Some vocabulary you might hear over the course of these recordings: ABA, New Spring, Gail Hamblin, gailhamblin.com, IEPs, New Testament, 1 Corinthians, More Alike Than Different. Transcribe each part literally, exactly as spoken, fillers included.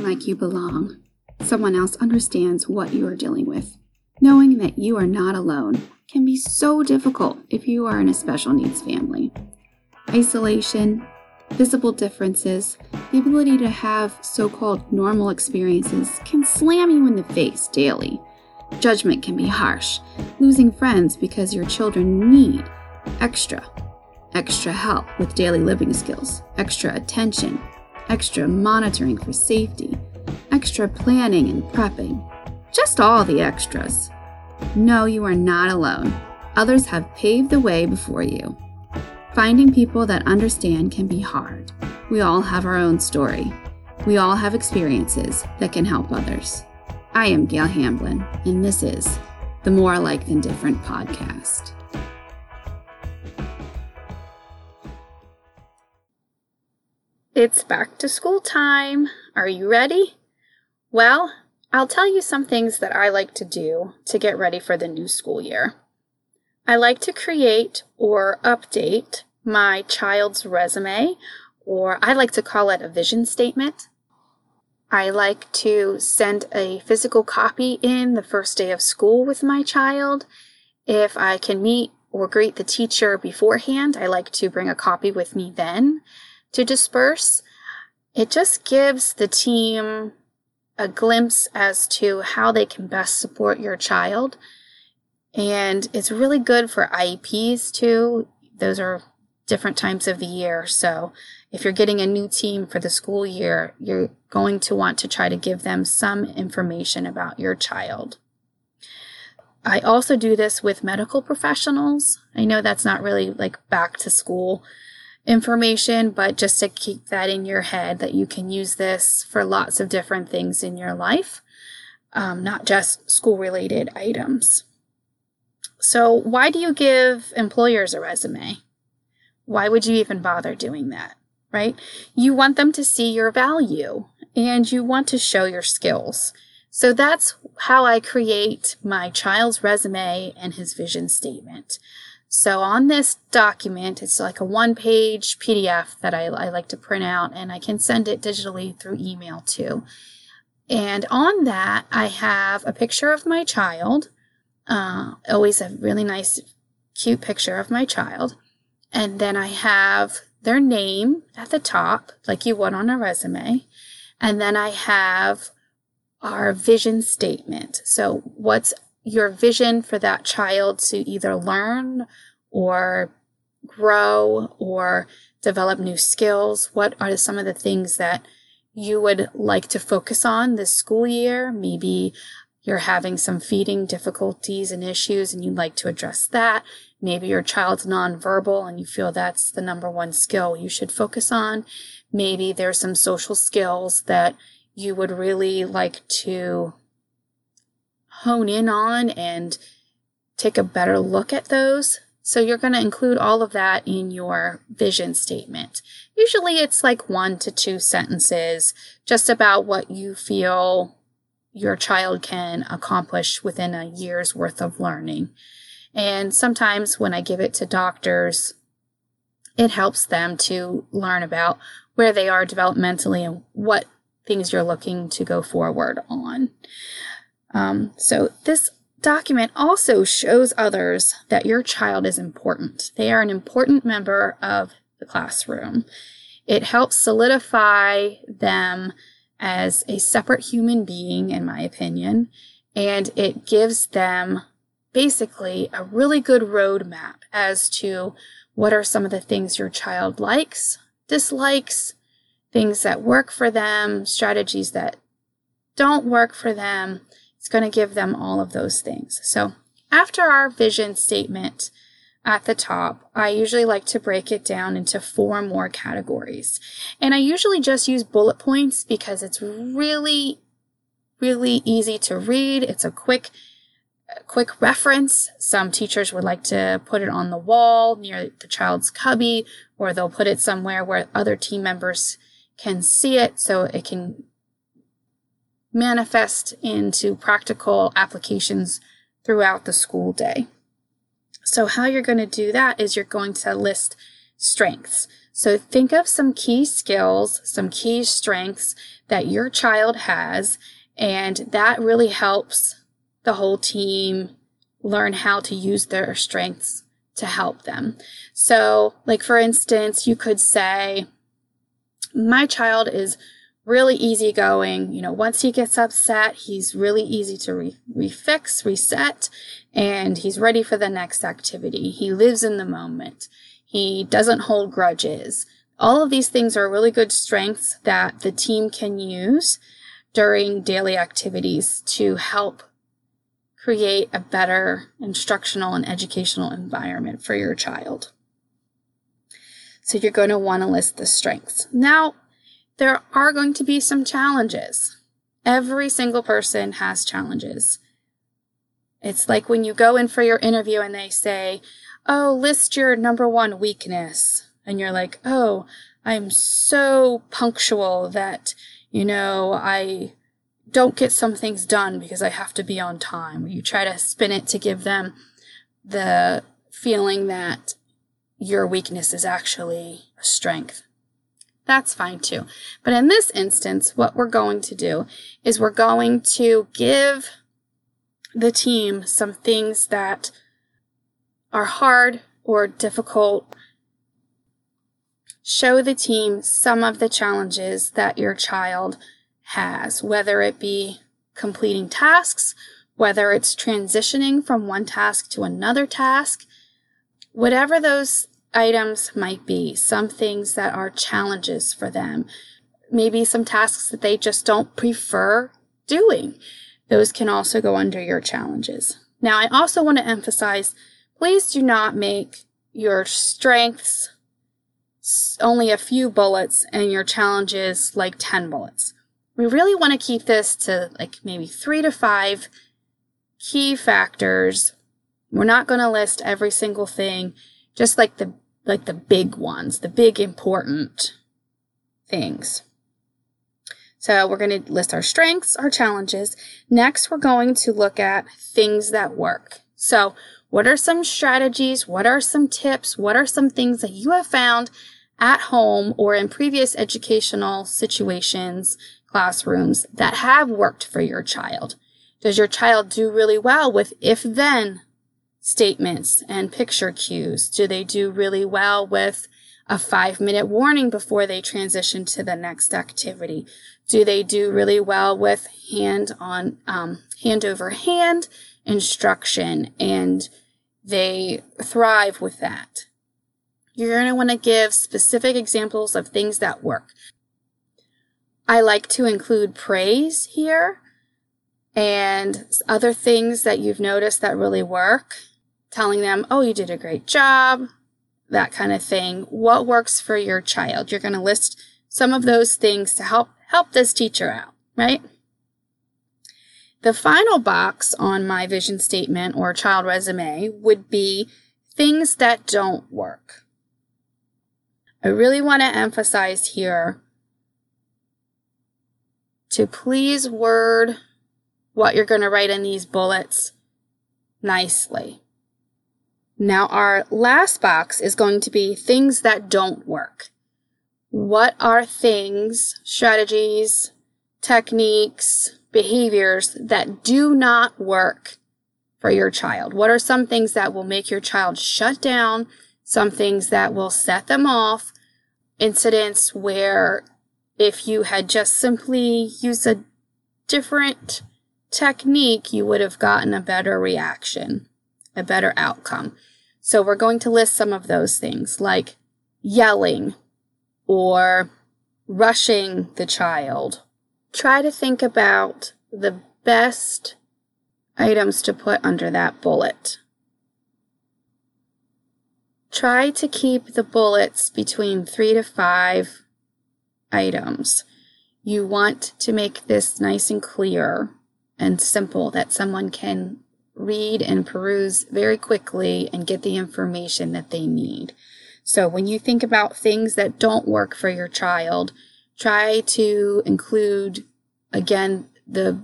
feeling like you belong. Someone else understands what you are dealing with. Knowing that you are not alone can be so difficult if you are in a special needs family. Isolation, visible differences, the ability to have so-called normal experiences can slam you in the face daily. Judgment can be harsh. Losing friends because your children need extra, extra help with daily living skills, extra attention, extra monitoring for safety, extra planning and prepping, just all the extras. No, you are not alone. Others have paved the way before you. Finding people that understand can be hard. We all have our own story. We all have experiences that can help others. I am Gail Hamblin, and this is the More Alike Than Different podcast. It's back to school time. Are you ready? Well, I'll tell you some things that I like to do to get ready for the new school year. I like to create or update my child's resume, or I like to call it a vision statement. I like to send a physical copy in the first day of school with my child. If I can meet or greet the teacher beforehand, I like to bring a copy with me then to disperse. It just gives the team a glimpse as to how they can best support your child. And it's really good for I E Ps too. Those are different times of the year, so if you're getting a new team for the school year, you're going to want to try to give them some information about your child. I also do this with medical professionals. I know that's not really like back to school information, but just to keep that in your head that you can use this for lots of different things in your life, um, not just school-related items. So why do you give employers a resume? Why would you even bother doing that, right? You want them to see your value and you want to show your skills. So that's how I create my child's resume and his vision statement. So on this document, it's like a one-page P D F that I, I like to print out, and I can send it digitally through email too. And on that, I have a picture of my child, uh, always a really nice, cute picture of my child. And then I have their name at the top, like you would on a resume. And then I have our vision statement. So what's your vision for that child to either learn or grow or develop new skills? What are some of the things that you would like to focus on this school year? Maybe you're having some feeding difficulties and issues and you'd like to address that. Maybe your child's nonverbal and you feel that's the number one skill you should focus on. Maybe there's some social skills that you would really like to hone in on and take a better look at those. So you're going to include all of that in your vision statement. Usually it's like one to two sentences just about what you feel your child can accomplish within a year's worth of learning. And sometimes when I give it to doctors, it helps them to learn about where they are developmentally and what things you're looking to go forward on. Um, so this document also shows others that your child is important. They are an important member of the classroom. It helps solidify them as a separate human being, in my opinion, and it gives them basically a really good roadmap as to what are some of the things your child likes, dislikes, things that work for them, strategies that don't work for them. It's going to give them all of those things. So after our vision statement at the top, I usually like to break it down into four more categories. And I usually just use bullet points because it's really, really easy to read. It's a quick quick reference. Some teachers would like to put it on the wall near the child's cubby, or they'll put it somewhere where other team members can see it so it can manifest into practical applications throughout the school day. So how you're going to do that is you're going to list strengths. So think of some key skills, some key strengths that your child has, and that really helps the whole team learn how to use their strengths to help them. So, like for instance, you could say, my child is really easygoing. You know, once he gets upset, he's really easy to re- refix, reset, and he's ready for the next activity. He lives in the moment. He doesn't hold grudges. All of these things are really good strengths that the team can use during daily activities to help create a better instructional and educational environment for your child. So you're going to want to list the strengths. Now, there are going to be some challenges. Every single person has challenges. It's like when you go in for your interview and they say, oh, list your number one weakness. And you're like, oh, I'm so punctual that, you know, I don't get some things done because I have to be on time. You try to spin it to give them the feeling that your weakness is actually a strength. That's fine too. But in this instance, what we're going to do is we're going to give the team some things that are hard or difficult. Show the team some of the challenges that your child has, whether it be completing tasks, whether it's transitioning from one task to another task, whatever those items might be, some things that are challenges for them, maybe some tasks that they just don't prefer doing. Those can also go under your challenges. Now, I also want to emphasize, please do not make your strengths only a few bullets and your challenges like ten bullets. We really want to keep this to like maybe three to five key factors. We're not going to list every single thing, just like the like the big ones, the big important things. So we're going to list our strengths, our challenges. Next, we're going to look at things that work. So what are some strategies? What are some tips? What are some things that you have found at home or in previous educational situations, classrooms, that have worked for your child? Does your child do really well with if-then statements and picture cues? Do they do really well with a five-minute warning before they transition to the next activity? Do they do really well with hand on um, hand over hand instruction, and they thrive with that? You're going to want to give specific examples of things that work. I like to include praise here and other things that you've noticed that really work. Telling them, oh, you did a great job, that kind of thing. What works for your child? You're going to list some of those things to help help this teacher out, right? The final box on my vision statement or child resume would be things that don't work. I really want to emphasize here to please word what you're going to write in these bullets nicely. Now, our last box is going to be things that don't work. What are things, strategies, techniques, behaviors that do not work for your child? What are some things that will make your child shut down? Some things that will set them off? Incidents where if you had just simply used a different technique, you would have gotten a better reaction, a better outcome. So we're going to list some of those things, like yelling or rushing the child. Try to think about the best items to put under that bullet. Try to keep the bullets between three to five items. You want to make this nice and clear and simple that someone can read and peruse very quickly and get the information that they need. So when you think about things that don't work for your child, try to include, again, the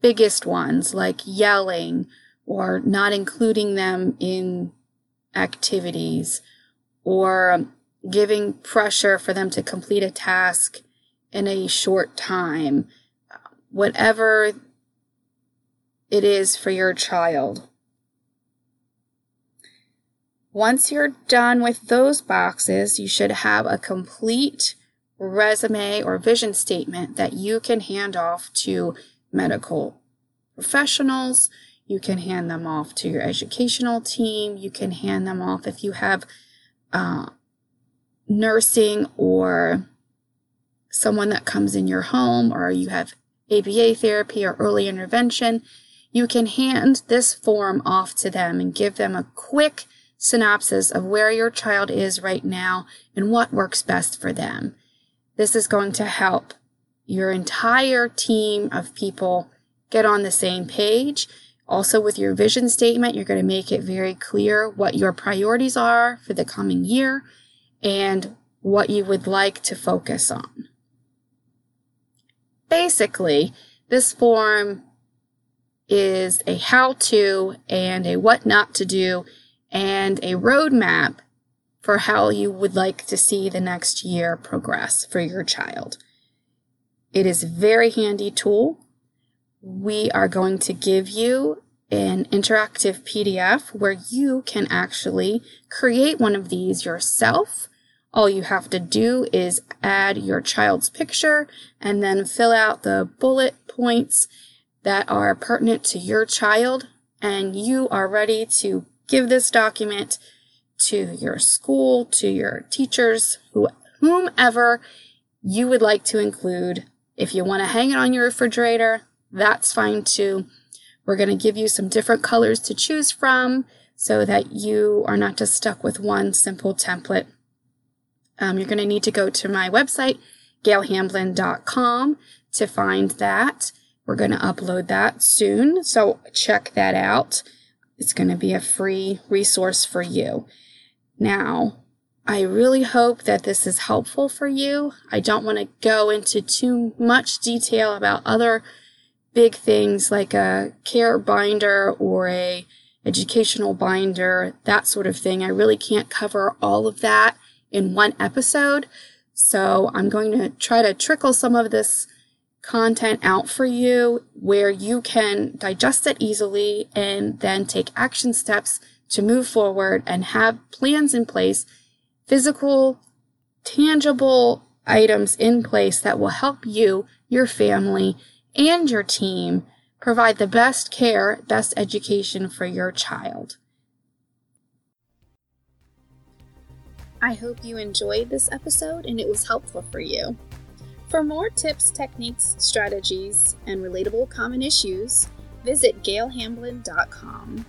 biggest ones, like yelling or not including them in activities or giving pressure for them to complete a task in a short time, whatever it is for your child. Once you're done with those boxes, you should have a complete resume or vision statement that you can hand off to medical professionals. You can hand them off to your educational team. You can hand them off if you have uh, nursing or someone that comes in your home, or you have A B A therapy or early intervention. You can hand this form off to them and give them a quick synopsis of where your child is right now and what works best for them. This is going to help your entire team of people get on the same page. Also, with your vision statement, you're going to make it very clear what your priorities are for the coming year and what you would like to focus on. Basically, this form is a how-to and a what not to do and a roadmap for how you would like to see the next year progress for your child. It is a very handy tool. We are going to give you an interactive P D F where you can actually create one of these yourself. All you have to do is add your child's picture and then fill out the bullet points that are pertinent to your child, and you are ready to give this document to your school, to your teachers, who, whomever you would like to include. If you want to hang it on your refrigerator, that's fine too. We're going to give you some different colors to choose from so that you are not just stuck with one simple template. Um, you're going to need to go to my website, gail hamblin dot com, to find that. We're going to upload that soon, so check that out. It's going to be a free resource for you. Now, I really hope that this is helpful for you. I don't want to go into too much detail about other big things like a care binder or a educational binder, that sort of thing. I really can't cover all of that in one episode. So I'm going to try to trickle some of this content out for you where you can digest it easily and then take action steps to move forward and have plans in place, physical, tangible items in place that will help you, your family, and your team provide the best care, best education for your child. I hope you enjoyed this episode and it was helpful for you. For more tips, techniques, strategies, and relatable common issues, visit gail hamblin dot com.